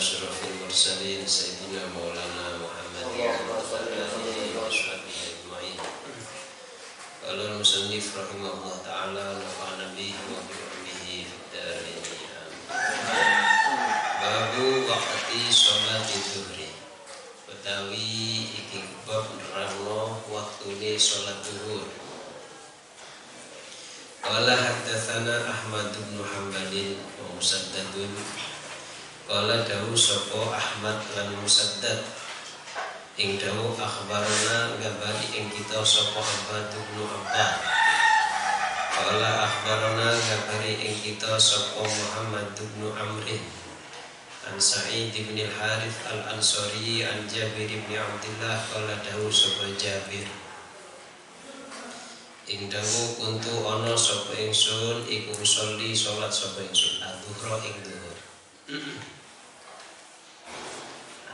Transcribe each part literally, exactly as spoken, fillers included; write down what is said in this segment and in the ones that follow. asyrafil mursalin sayyidina maulana Muhammadin wa ala alihi wa sahbihi ajma'in. Qala al-musannif rahimahullah ta'ala nafa'ana bihi wa bi ummihi fid-darain. Babu waqti sholat zuhri. Betawi iki bab nerangno waktune sholat zuhur. Qala haddatsana Ahmad bin Hanbalin wa Musaddadun. Qala dawu sapa Ahmad lan Musaddad. Ing dawu akhbarana gabari ing kita sapa Ahmad bin Hanbal. Qala akhbarana gabari ing kita sapa Muhammad bin Amr. An Sa'id bin al-Harith al-Ansari an Jabir bin Abdullah qala dawu sapa Jabir. Ing dawu kuntu ana sapa ingsun iku sholli sholat sapa ingsun adzuhra ing dhuhur.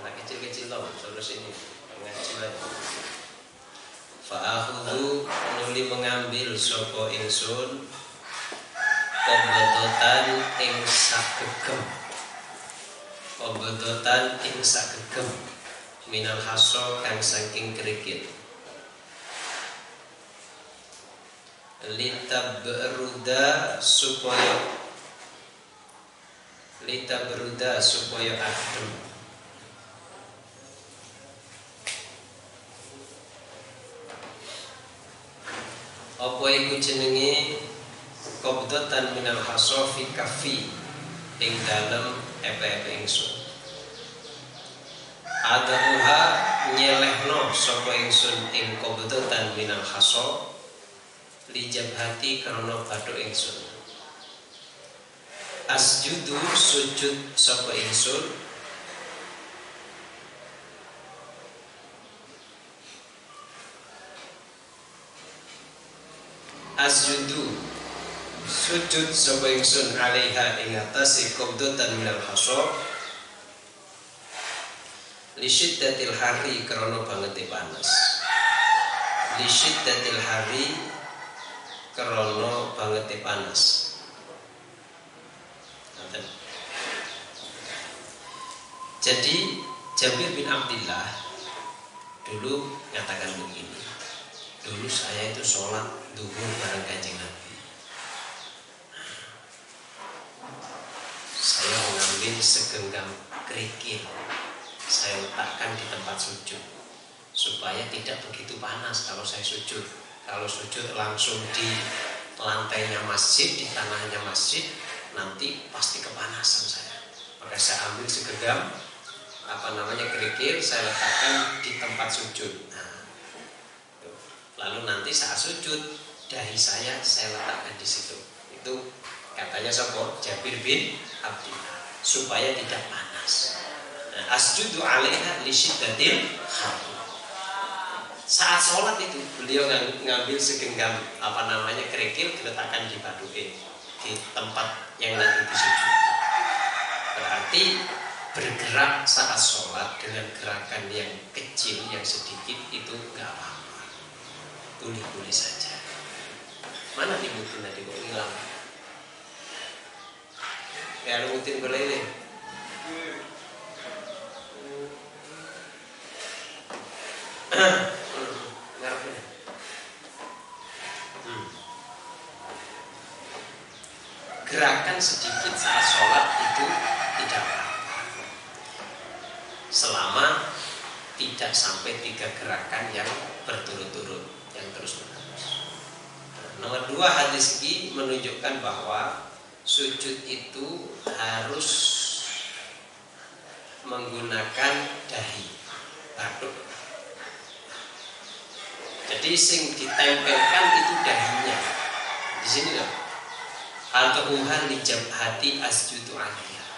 Anak kecil-kecil tau terus ini pengajian. Fa'akhudhu nuli mengambil sapa ingsun qobdotan ing sagegem. Qobdotan ing sagegem minal haso kang saking kerikil. Litab beruda supaya litab beruda supaya adem. Apa iku jenenge qabdatan minal haso fi kafi ing dalem epe-epe ingsun. Adamuha nyelehno sapa ingsun ing qabdatan minal haso lijab hati karena batu ingsun. Asjudu sujud sapa ingsun Asjudu sujud sapa ingsun alaiha ing atase qabdatan minal hasor li syiddatil hari karena bangete panas. Li syiddatil hari kerono bangete panas. Jadi Jabir bin Abdullah dulu katakan begini, dulu saya itu sholat zuhur bareng Kanjeng Nabi. Saya mengambil segenggam kerikil, saya letakkan di tempat sujud supaya tidak begitu panas kalau saya sujud. Kalau sujud langsung di lantainya masjid, di tanahnya masjid, nanti pasti kepanasan saya. Maka saya ambil segenggam apa namanya kerikil, saya letakkan di tempat sujud. Nah, lalu nanti saat sujud dahi saya saya letakkan di situ. Itu katanya sapa Jabir bin Abdullah supaya tidak panas. Nah, asjudu alaiha li syiddatil khawf. Saat sholat itu beliau ngambil segenggam apa namanya kerikil diletakkan di baduke di tempat yang nanti disujud. Berarti bergerak saat sholat dengan gerakan yang kecil yang sedikit itu nggak apa-apa, boleh-boleh saja. Mana dibutin tadi kok hilang? Kayak dibutin boleh. Gerakan sedikit saat sholat itu tidak apa-apa selama tidak sampai tiga gerakan yang berturut-turut yang terus-menerus. Nomor dua, hadis ini menunjukkan bahwa sujud itu harus menggunakan dahi batuk. Jadi sing ditempelkan itu dahinya di sini loh. Atau uhan lijab hati asjudu alaiha.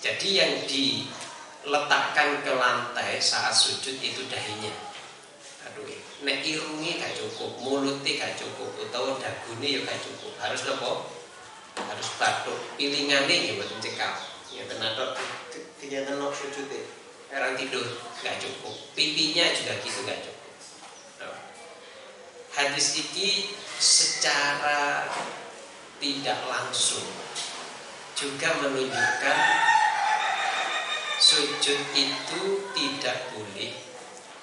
Jadi yang diletakkan ke lantai saat sujud itu dahinya. Aduh, nek irunge gak cukup, mulutnya gak cukup, utawa dagune ya gak cukup. Harus nopo? Harus batuk. Pilingane ya mboten cekap. Ya tenatot kegiatan nok sujude. Orang tidur gak cukup. Pipinya juga gitu gak cukup. Hadis ini secara tidak langsung juga menunjukkan sujud itu tidak boleh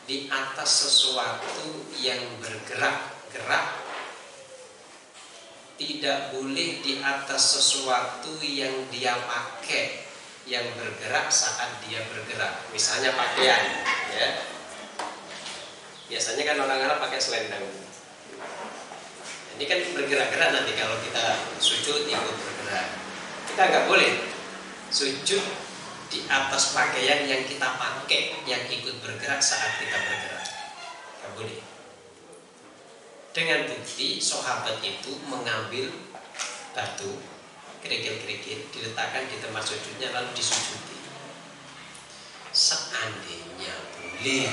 di atas sesuatu yang bergerak-gerak, tidak boleh di atas sesuatu yang dia pakai yang bergerak saat dia bergerak. Misalnya pakaian, ya. Biasanya kan orang Arab pakai selendang. Ini kan bergerak-gerak, nanti kalau kita sujud ikut bergerak. Kita nggak boleh sujud di atas pakaian yang kita pakai yang ikut bergerak saat kita bergerak. Nggak boleh. Dengan bukti sahabat itu mengambil batu kerikil-kerikil, diletakkan di tempat sujudnya lalu disujudi. Seandainya boleh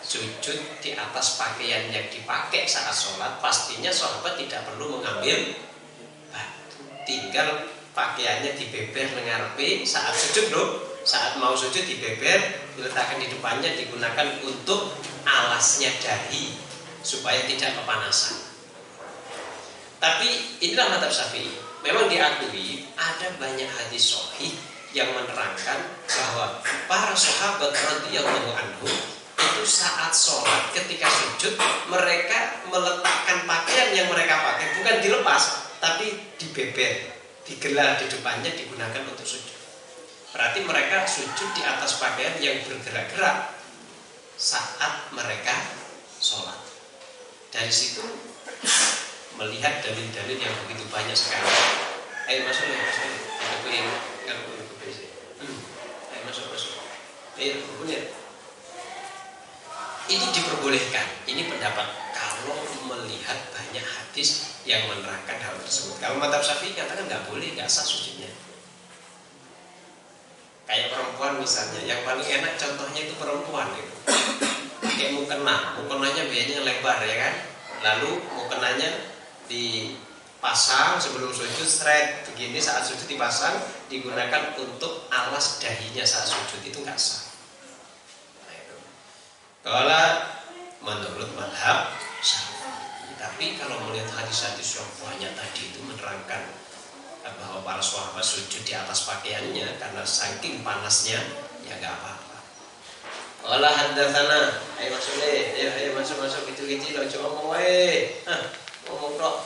sujud di atas pakaian yang dipakai saat sholat, pastinya sahabat tidak perlu mengambil batu, tinggal pakaiannya dibeber nengarpe saat sujud loh. Saat mau sujud dibeber, diletakkan di depannya, digunakan untuk alasnya dahi supaya tidak kepanasan. Tapi inilah mazhab Syafi'i. Memang diakui ada banyak hadis sahih yang menerangkan bahwa para sahabat radhiyallahu anhum itu saat sholat ketika sujud mereka meletakkan pakaian yang mereka pakai, bukan dilepas tapi dibeber, digelar di depannya, digunakan untuk sujud. Berarti mereka sujud di atas pakaian yang bergerak-gerak saat mereka sholat. Dari situ melihat dalil-dalil yang begitu banyak sekali. Ayo masuk, ayo masuk, aku punya, aku punya, aku punya. Ayo masuk, masuk, ayo punya. Itu diperbolehkan. Ini pendapat kalau melihat banyak hadis yang menerangkan hal tersebut. Kalau mazhab Syafi'i katakan nggak boleh, nggak sah sujudnya. Kayak perempuan misalnya, yang paling enak contohnya itu perempuan itu. Kayak mukena, mukenanya biasanya lebar ya kan. Lalu mukenanya dipasang sebelum sujud, seret begini saat sujud dipasang, digunakan untuk alas dahinya saat sujud, itu nggak sah. Kalau menurut mazhab Syafi'i, tapi kalau melihat hadis-hadis yang banyak tadi itu menerangkan bahwa para sahabat sujud di atas pakaiannya karena saking panasnya, ya nggak apa-apa. Kalau hadatsana, ayo masuk deh, ayo, ayo masuk masuk gitu gitu, lo coba ngomong, eh, ngomong kok.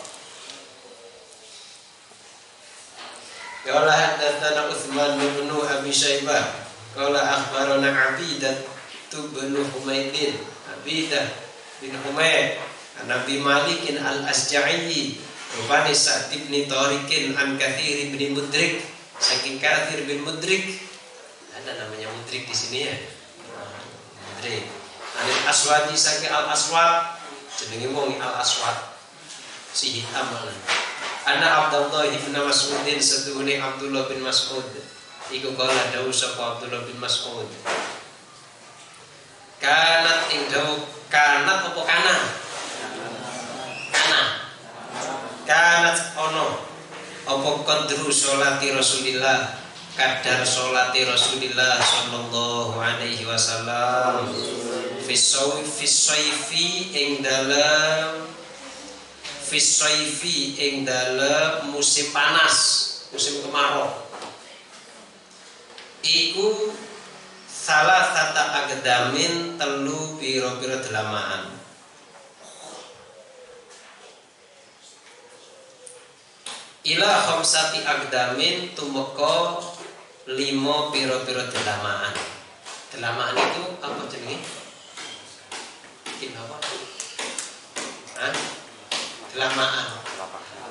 Kalau hadatsana Utsman bin Abi Syaibah, kalau akhbarana Abidah tu bin Humaydin, Abidah bin Humayd, Nabi Malikin al-Asja'i, Rubani Sa'd bin Tariqin an Kathir bin Mudrik, saking Kathir bin Mudrik, ada namanya Mudrik di sini ya, Mudrik. Anil Aswadi saking al-Aswad, jenenge wong al-Aswad, si hitam malah. Ana Abdullah bin Mas'udin setuhune Abdullah bin Mas'ud, iku kala dawuh sapa Abdullah bin Mas'ud. Kanat indau, kanat apa kanat? Kanat Kanat ono apa kodru sholati Rasulillah, kadar sholati Rasulillah sallallahu alaihi wasallam, Fissoifi ing dalam Fissoifi ing dalam musim panas, musim kemarau. Iku salah sata agdamin telu piro-piro delamaan. Ila khomsati agdamin tumeka limo piro-piro delamaan. Delamaan itu apa jenenge? Delamaan. Hah? Delamaan. Telapak kaki.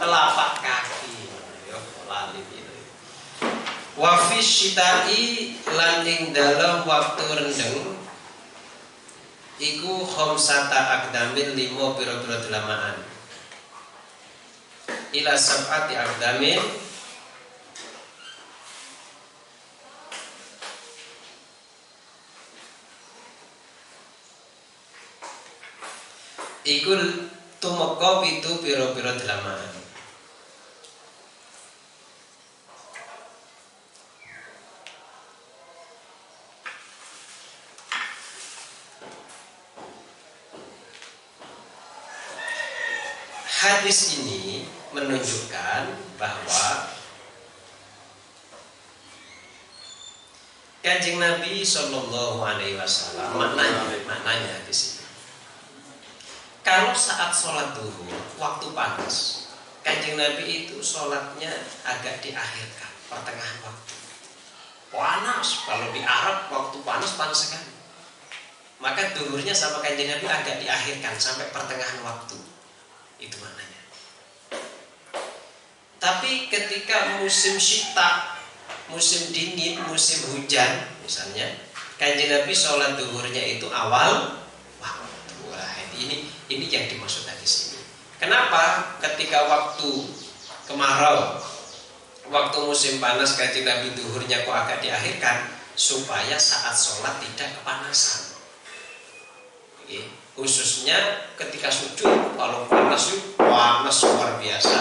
Telapak kaki. Yo lali. Wafis syita'i landing dalam waktu rendeng iku khomsata akdamin limo piro-piro delamaan. Ila sab'ati akdamin iku tumeka pitu piro-piro delamaan. Hadis ini menunjukkan Kanjeng Nabi Shallallahu Alaihi Wasallam. Maknanya, maknanya di sini. Kalau saat sholat duhur, waktu panas, Kanjeng Nabi itu sholatnya agak diakhirkan, pertengahan waktu. Panas, kalau di Arab waktu panas panas sekali. Maka duhurnya sama Kanjeng Nabi agak diakhirkan sampai pertengahan waktu. Itu maknanya. Tapi ketika musim syita, musim dingin, musim hujan misalnya, Kanjeng Nabi sholat duhurnya itu awal waktu. Wah, ini ini yang dimaksud di sini. Kenapa ketika waktu kemarau, waktu musim panas, Kanjeng Nabi duhurnya kok agak diakhirkan? Supaya saat sholat tidak kepanasan. Oke. Khususnya ketika sujud, kalau panas panas luar biasa,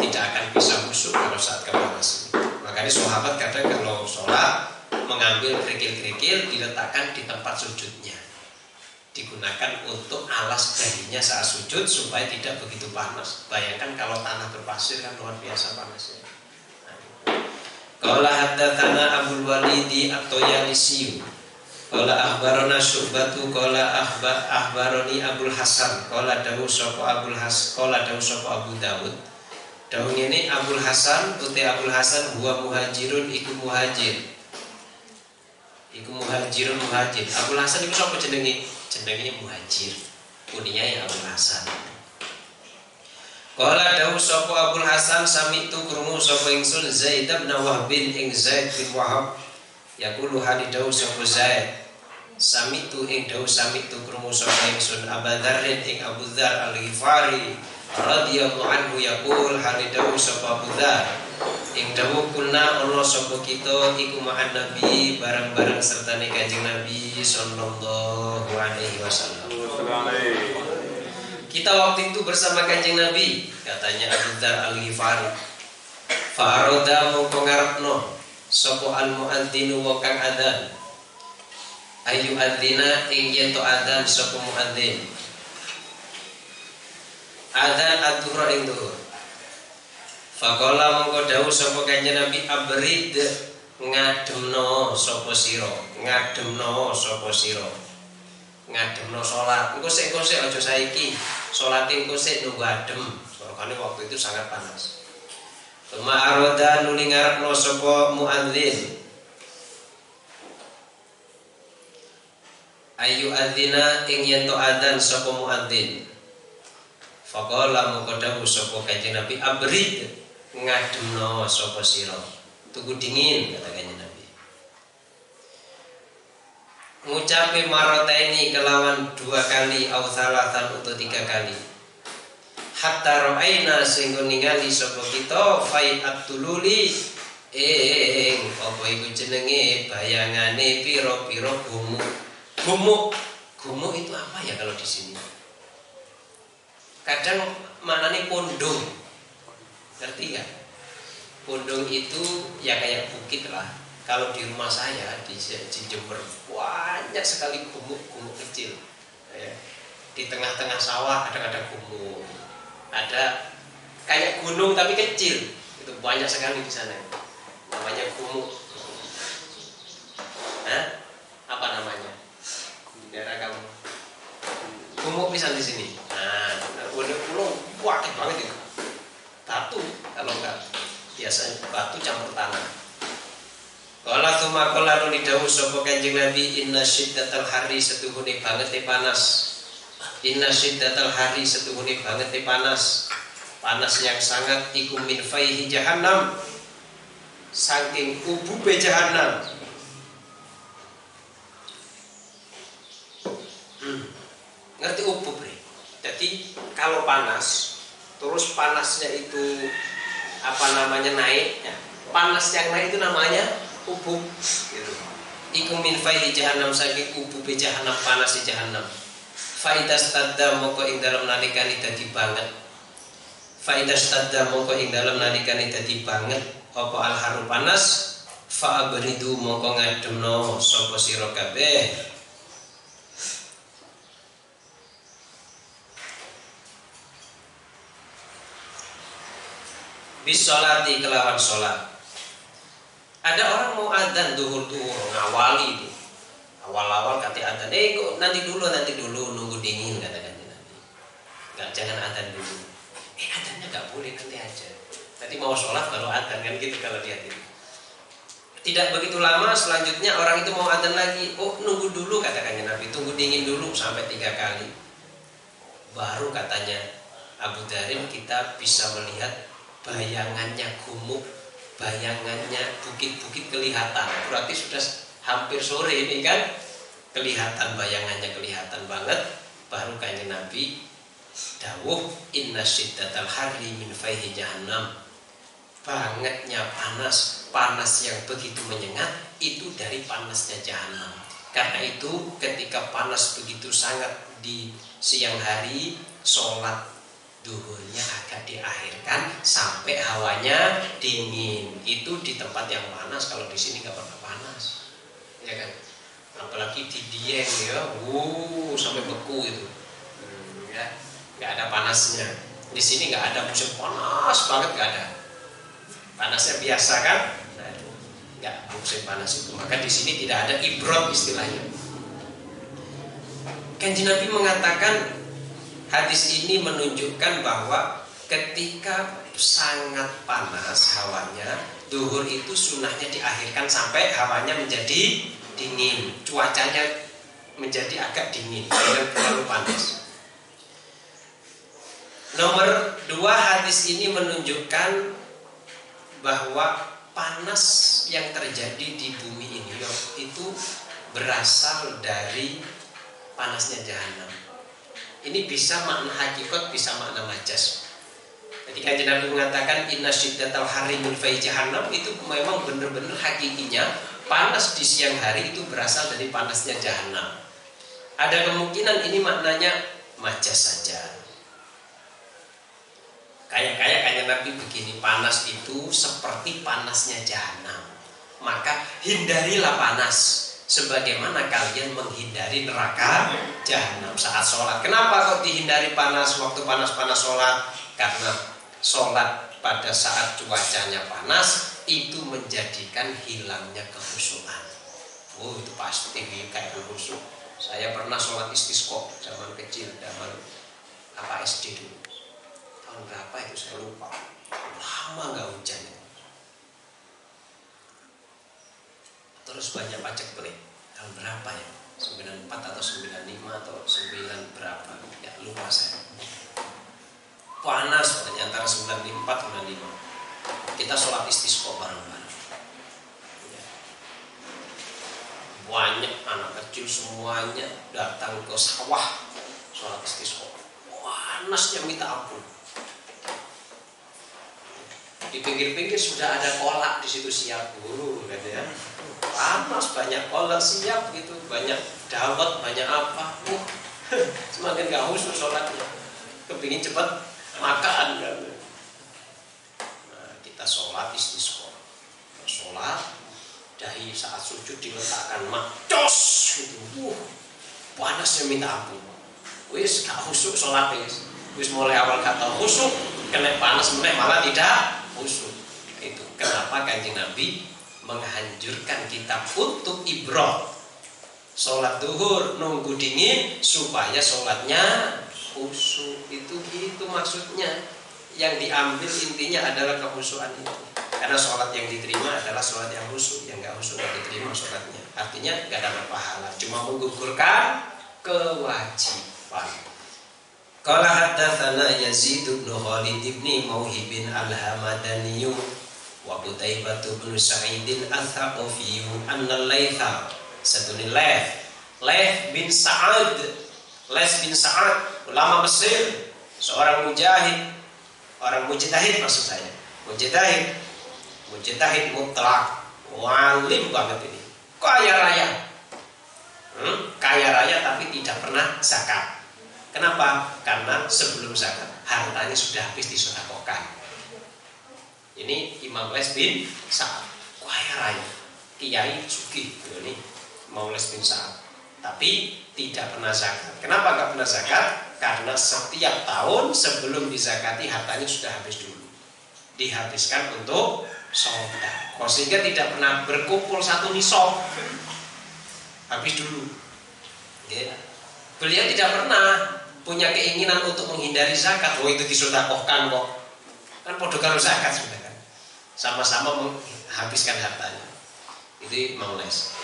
tidak akan bisa khusyuk kalau saat kepanasan. Makanya sahabat kadang kalau sholat mengambil kerikil-kerikil diletakkan di tempat sujudnya, digunakan untuk alas dahinya saat sujud supaya tidak begitu panas. Bayangkan kalau tanah berpasir kan luar biasa panasnya. Qala haddatsana Abul Walidi At-Tayalisi qala akhbarana Syu'batu qala akhbar akhbarani Abul Hasan qala dawu sapa Abul Hasan qala dawu sapa Abu Daud. Daun ini Abul Hasan, uti Abul Hasan huwa muhajirun iku muhajir. Iku muhajirun muhajir. Abul Hasan iku sapa jenenge? Jenenge muhajir. Kuninya ya Abul Hasan. Qala dawu sapa Abul Hasan sami tu krungu sapa ingsun Zaid bin Wahb bin ing Zaid bin Wahab yaqulu hadi dawu sapa Zaid sami tu ing dawu sami tu krungu sapa ingsun Abadzar ing Abu Dzar Al-Ghifari radhiyallahu anhu yaqul halidawu sapa Buddha ing dawuh kuna ono sapa kita iku ma'an nabi bareng-bareng serta ne Kanjeng Nabi sallallahu alaihi wasallam. Kita waktu itu bersama Kanjeng Nabi, katanya Abu Dzar Al-Ghifari. Faroda mongko ngarepno sapa al-muadzinu wa kang adzan. Ayu adzina ing yen to adzan sapa muadzin. Adzan adzhura ing dhuhur. Faqala mongko dawuh sapa Kanjeng Nabi abrid ngademno sapa sira, ngademno sapa sira. Ngademno salat. Engko sik kosek aja saiki. Salate engko sik nunggu adem. Soalane waktu itu sangat panas. Tuma aroda nuli ngarepno sapa muadzin. Ayu adzina ing yen to adzan sapa muadzin. Faqala mongko dawuh sapa Kanjeng Nabi abrid ngademno sapa sira. Tunggu dingin, kata Kanjeng Nabi. Ngucapi marataini kelawan dua kali au salatan atau tiga kali. Hatta ra'aina sing ningali sapa kita fai'at tululi ing apa iku jenenge bayangane pira-pira gumuk. Gumuk, gumuk itu apa ya kalau di sini? Kadang mana nih pondong, ngerti nggak? Pondong itu ya kayak bukit lah. Kalau di rumah saya di Jember banyak sekali gumuk-gumuk kecil. Di tengah-tengah sawah kadang ada gumuk, ada kayak gunung tapi kecil. Itu banyak sekali di sana. Namanya gumuk. Hah? Apa namanya? Di daerah kamu? Gumuk bisa di sini. Nah. Pulau kuat banget itu, batu kalau enggak biasanya batu campur tanah. Kalau cuma kalau di dawuh sapa Kanjeng Nabi inna syiddatal hari setuhune banget e panas, inna syiddatal hari setuhune banget e panas, panas yang sangat iku min faihi jahannam, saking ubube jahannam. Hmm. Ngerti ubub? Jadi kalau panas, terus panasnya itu apa namanya naik, ya. Panas yang naik itu namanya ubub. Gitu. Iku min faihi jahannam saking ubub jahannam panas jahannam. Faidas tadda moko ing dalam nalikan dadi banget. Faidas tadda moko ing dalam nalikan dadi banget. Apa al haru panas? Fa abridu moko ngademno sapa sira kabeh. Bis sholati kelawan sholat Ada orang mau adzan duhur duhur ngawali itu. Awal-awal kata adzan, eh kok nanti dulu nanti dulu nunggu dingin katakan nanti. Nggak, jangan adzan dulu. Eh adzannya nggak boleh, nanti aja. Nanti mau sholat baru adzan kan gitu kalau dia gitu. Tidak begitu lama selanjutnya orang itu mau adzan lagi. Oh nunggu dulu katakan Nabi, tunggu dingin dulu sampai tiga kali. Baru katanya Abu Dharim kita bisa melihat bayangannya gumuk. Bayangannya bukit-bukit kelihatan. Berarti sudah hampir sore ini kan. Kelihatan bayangannya, kelihatan banget. Baru kanjeng Nabi dawuh, inna syiddatal harri min faihi jahannam. Bangetnya panas, panas yang begitu menyengat, itu dari panasnya jahannam. Karena itu ketika panas begitu sangat di siang hari, sholat duhurnya agak diakhirkan sampai hawanya dingin. Itu di tempat yang panas, kalau di sini nggak pernah panas, ya kan? Apalagi di Dieng ya, wuh sampai beku itu, hmm, ya nggak ada panasnya. Di sini nggak ada musim panas banget, nggak ada. Panasnya biasa kan? Nah, nggak musim panas itu. Maka di sini tidak ada ibrot istilahnya. Kanjeng Nabi mengatakan. Hadis ini menunjukkan bahwa ketika sangat panas hawanya, duhur itu sunnahnya diakhirkan sampai hawanya menjadi dingin, cuacanya menjadi agak dingin, tidak terlalu panas. Nomor dua, hadis ini menunjukkan bahwa panas yang terjadi di bumi ini itu berasal dari panasnya jahannam. Ini bisa makna hakikat, bisa makna majas. Ketika Nabi mengatakan inna syiddatal harri min fai jahannam, itu memang benar-benar hakikinya panas di siang hari itu berasal dari panasnya jahannam. Ada kemungkinan ini maknanya majas saja. Kayak-kayak kayak Nabi begini, panas itu seperti panasnya jahannam. Maka hindarilah panas. Sebagaimana kalian menghindari neraka jahanam saat sholat. Kenapa kok dihindari panas waktu panas-panas sholat? Karena sholat pada saat cuacanya panas itu menjadikan hilangnya kekhusyuan. Oh itu pasti kayak khusyuk. Saya pernah sholat istisqa zaman kecil, zaman apa S D dulu. Tahun berapa itu saya lupa. Lama nggak hujan. Terus banyak pacek pelik. Tahun berapa ya? sembilan puluh empat atau sembilan puluh lima atau sembilan berapa? Ya lupa saya. Panas katanya antara sembilan puluh empat sembilan puluh lima. Kita sholat istisqa bareng-bareng. Banyak anak kecil semuanya datang ke sawah sholat istisqa. Panasnya minta ampun. Di pinggir-pinggir sudah ada kolak di situ siap guru gitu ya. Panas, banyak kolak siap gitu, banyak dawet, banyak apa. Uh, semakin gak khusyuk sholatnya. Kepingin cepat makan kan. Nah, kita sholat istisqa. Sholat dahi saat sujud diletakkan macos gitu. Uh, panasnya minta ampun. Wis gak khusyuk sholat wis. Wis mulai awal kata khusyuk, kena panas meneh malah tidak khusyuk. Itu kenapa Kanjeng Nabi menghancurkan kita untuk ibrah. Sholat duhur nunggu dingin supaya sholatnya khusyuk. Itu gitu maksudnya. Yang diambil intinya adalah kekhusyuan itu. Karena sholat yang diterima adalah sholat yang khusyuk. Yang gak khusyuk gak diterima sholatnya. Artinya gak dapat pahala, cuma menggugurkan kewajiban. Qala haddatsana Yazid bin Khalid bin Mauhib bin Al-Hamadani wa Qutaibah bin Sa'id Al-Thaqafi anna Laitha satun Laith Laith bin Sa'ad Laith bin Sa'ad ulama Mesir, seorang mujahid, orang mujtahid maksud saya. Mujtahid mujtahid mutlak, alim banget ini. Kaya raya. Hmm? Kaya raya tapi tidak pernah zakat. Kenapa? Karena sebelum zakat hartanya sudah habis disedekahkan. Ini Imam Les bin Sa'ad, kaya raya, kiai sugih ini Imam Les bin Sa'ad, tapi tidak pernah zakat. Kenapa nggak pernah zakat? Karena setiap tahun sebelum dizakati hartanya sudah habis dulu. dihabiskan untuk sedekah, sehingga tidak pernah berkumpul satu nisab, habis dulu. Ya. Beliau tidak pernah punya keinginan untuk menghindari zakat. Oh, itu disedekahkan kok, kan podo karo zakat sebenarnya, sama-sama menghabiskan hartanya. Itu Mang Les.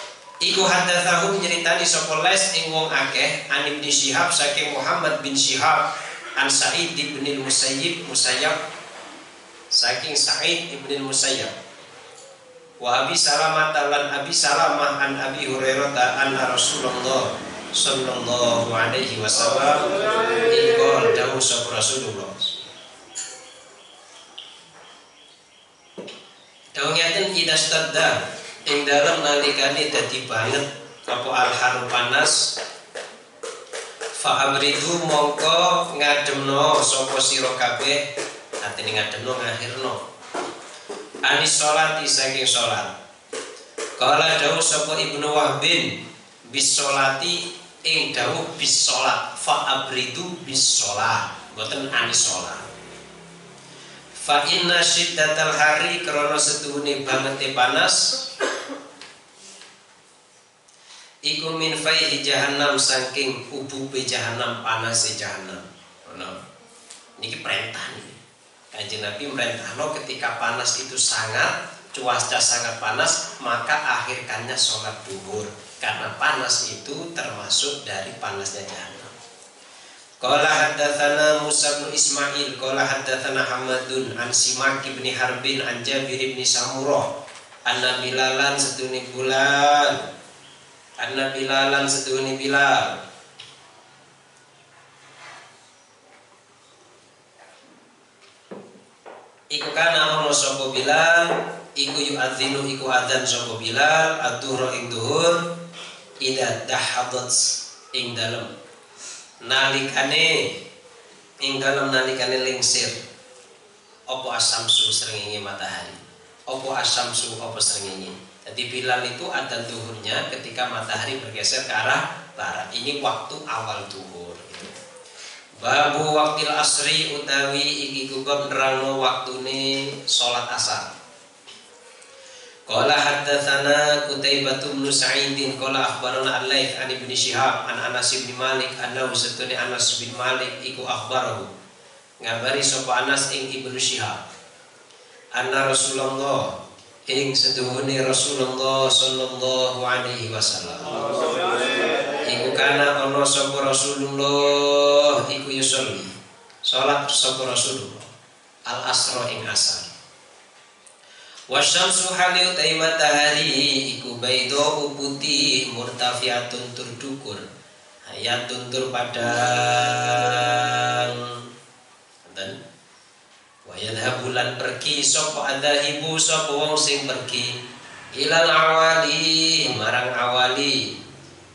Iku hadatsahu nyeritani sapa Les ing wong akeh an Ibnu Syihab saking Muhammad bin Syihab an Sa'id bin Musayyib Musayyab saking Sa'id bin Musayyab wa Abi Salamah lan Abi Salamah an Abi Hurairah anna Rasulullah sallallahu alaihi wasallam iqol dawu sapa Rasulullah dawu yaten idastadda ing dalam nalikane dadi banget apa al-haru panas fa'amridu mongko ngademno sapa sira kabeh atine ngademno ngakhirno anis sholati saking sholat kala dawuh sapa Ibnu Wahbin bis sholati ing dawuh bis sholat fa'amridu bis sholat mboten anis sholat fa inna syiddatal hari krana setuhune bangete panas iku min faihi jahannam saking ubupe jahannam panase jahannam. Ono. Niki perintah niki. Kanjeng Nabi merintahno ketika panas itu sangat, cuaca sangat panas, maka akhirkannya sholat duhur karena panas itu termasuk dari panasnya jahannam. Qala haddatsana Musa bin Ismail, qala haddatsana Hamadun an Simak bin Harbin an Jabir bin Samurah, anna Bilalan setune bulan Anna Bilalan setuhuni Bilal iku kana ono sapa Bilal iku yu'adzinu iku adzan sapa Bilal adzuhra ing dhuhur idza tahaddat ing dalem nalikane ing dalem nalikane lingsir apa asamsu srengenge matahari apa asamsu apa srengenge. Jadi Bilal itu adzan zuhurnya ketika matahari bergeser ke arah barat. Ini waktu awal zuhur. Babu waktil asri utawi iki gubab nerangno waktune sholat asar. Qala haddatsana Qutaibah bin Sa'id qala akhbarana Al-Laits an Ibnu Syihab an Anas bin Malik annahu satuni Anas bin Malik iku akhbarahu. Ngabari sapa Anas ing Ibnu Syihab. Anna Rasulullah ing setuhune Rasulullah sallallahu alaihi wasallam iku kana ono sapa Rasulullah iku yusolli salat sapa Rasulullah al asra ing asar wasyamsu haliu taimatahari iku baydau putih murtafiatun turdukur hayatun tur padang dan wayadhabulan pergi sapa adzahibu sapa wong sing pergi ilal awali marang awali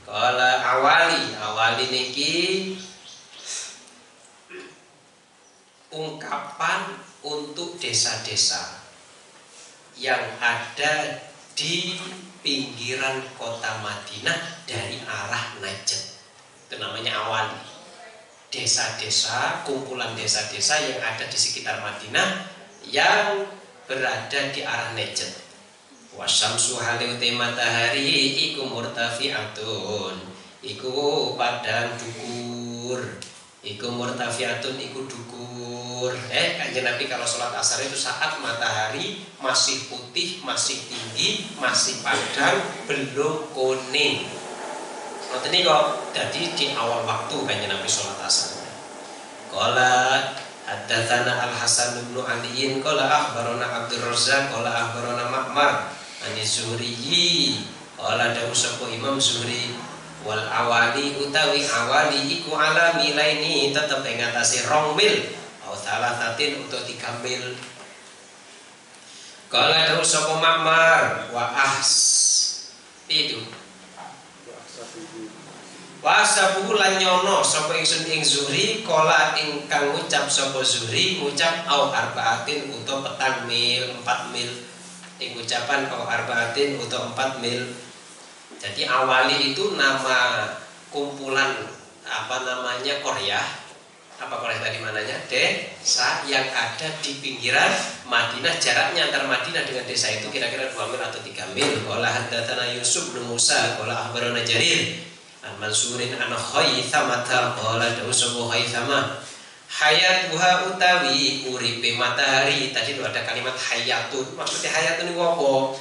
kala awali awali niki ungkapan untuk desa-desa yang ada di pinggiran kota Madinah dari arah Najd itu namanya awali. Desa-desa, kumpulan desa-desa yang ada di sekitar Madinah yang berada di arah Najd. Wasyamsu haliu te matahari iku murtafiatun iku padang dukur iku murtafiatun iku dukur. Eh, Kanjeng Nabi kalau sholat asar itu saat matahari masih putih, masih tinggi, masih padang, belum kuning. Nanti kok jadi di awal waktu Kanjeng Nabi sholat asar. Qala haddatsana Al-Hasan bin Ali qala akhbarana Abdur Razzaq qala akhbarana Ma'mar an Zuhri qala da'u sapa Imam Zuhri wal awali utawi awali iku ala milaini tetep ing atase rong mil au salasatin utawa tiga mil. Qala da'u sapa Ma'mar wa ahs itu wasabuhu lan nyono sapa ingsun ing Zuhri kala ingkang ngucap sapa Zuhri ngucap au arbaatin uta petang mil empat mil ing ucapan au arbaatin uta empat mil. Jadi awali itu nama kumpulan apa namanya koryah apa kota di mananya? Desa yang ada di pinggiran Madinah, jaraknya antar Madinah dengan desa itu kira-kira dua mil atau tiga mil. Qala haddatsana Yusuf bin Musa qala akhbarana Jarir an Mansurin an Khaisamata qala da'usubu Khaisamah hayatuha utawi uripe matahari. Tadi itu ada kalimat hayatun, maksudnya hayatun itu apa?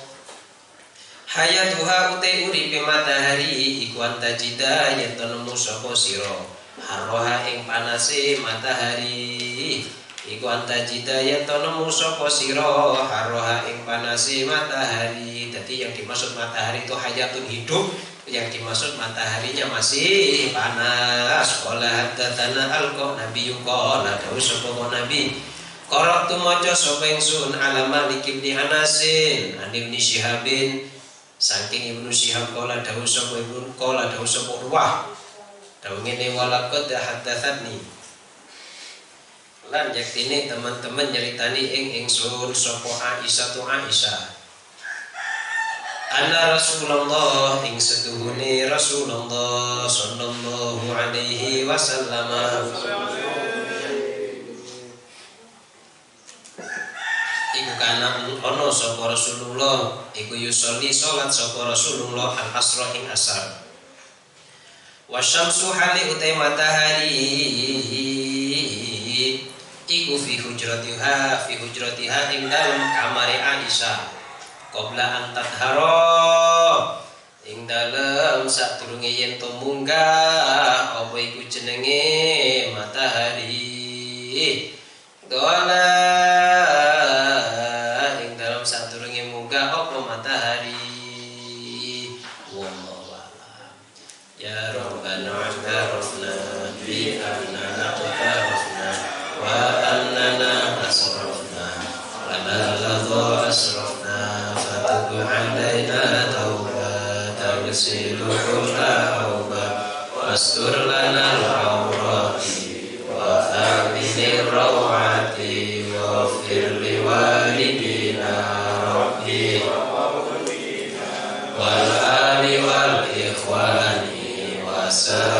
Hayatuha utai uripe matahari iku antajida yatanemu sapa sira haroha ing panase matahari. Iku antajida ya tonemu sapa sira haroha ing panase matahari. Jadi yang dimaksud matahari itu hayatun hidup, yang dimaksud mataharinya masih panas. Qala hadatana alqa nabiyyun qala dawu sapa nabi qara'tu maca sapa ingsun ala Malik bin Anasin an Ibnu Syihabin saking Ibnu Syihab qala dawu sapa ibun qala dawu sapa ruwah Dawngene walaqad haddatsatni lan yaktine teman-teman nyeritani ing ingsun sapa Aisyah tu Aisyah anna Rasulullah ing seduhune Rasulullah sallallahu alaihi wasallam iku kana ono sapa Rasulullah iku yusolli salat sapa Rasulullah al-asra ing asar wasyamsu hali utai matahari iku fi hujratiha fi hujratiha ing dalem kamare Aisyah qabla antadhara ing dalem sadurunge yen tumunggah apa iku jenenge matahari dola ing dalem sadurunge munggah apa matahari. Ya Rabbana a'tarafna bi annana a'tarafna wa annana asrafna wa laqad asrafna fatub 'alaina tawbatan silul tauba wastur lana al-awrati wa amin rawati wa fir li walidina rabbi wa ali wal ikhwan. So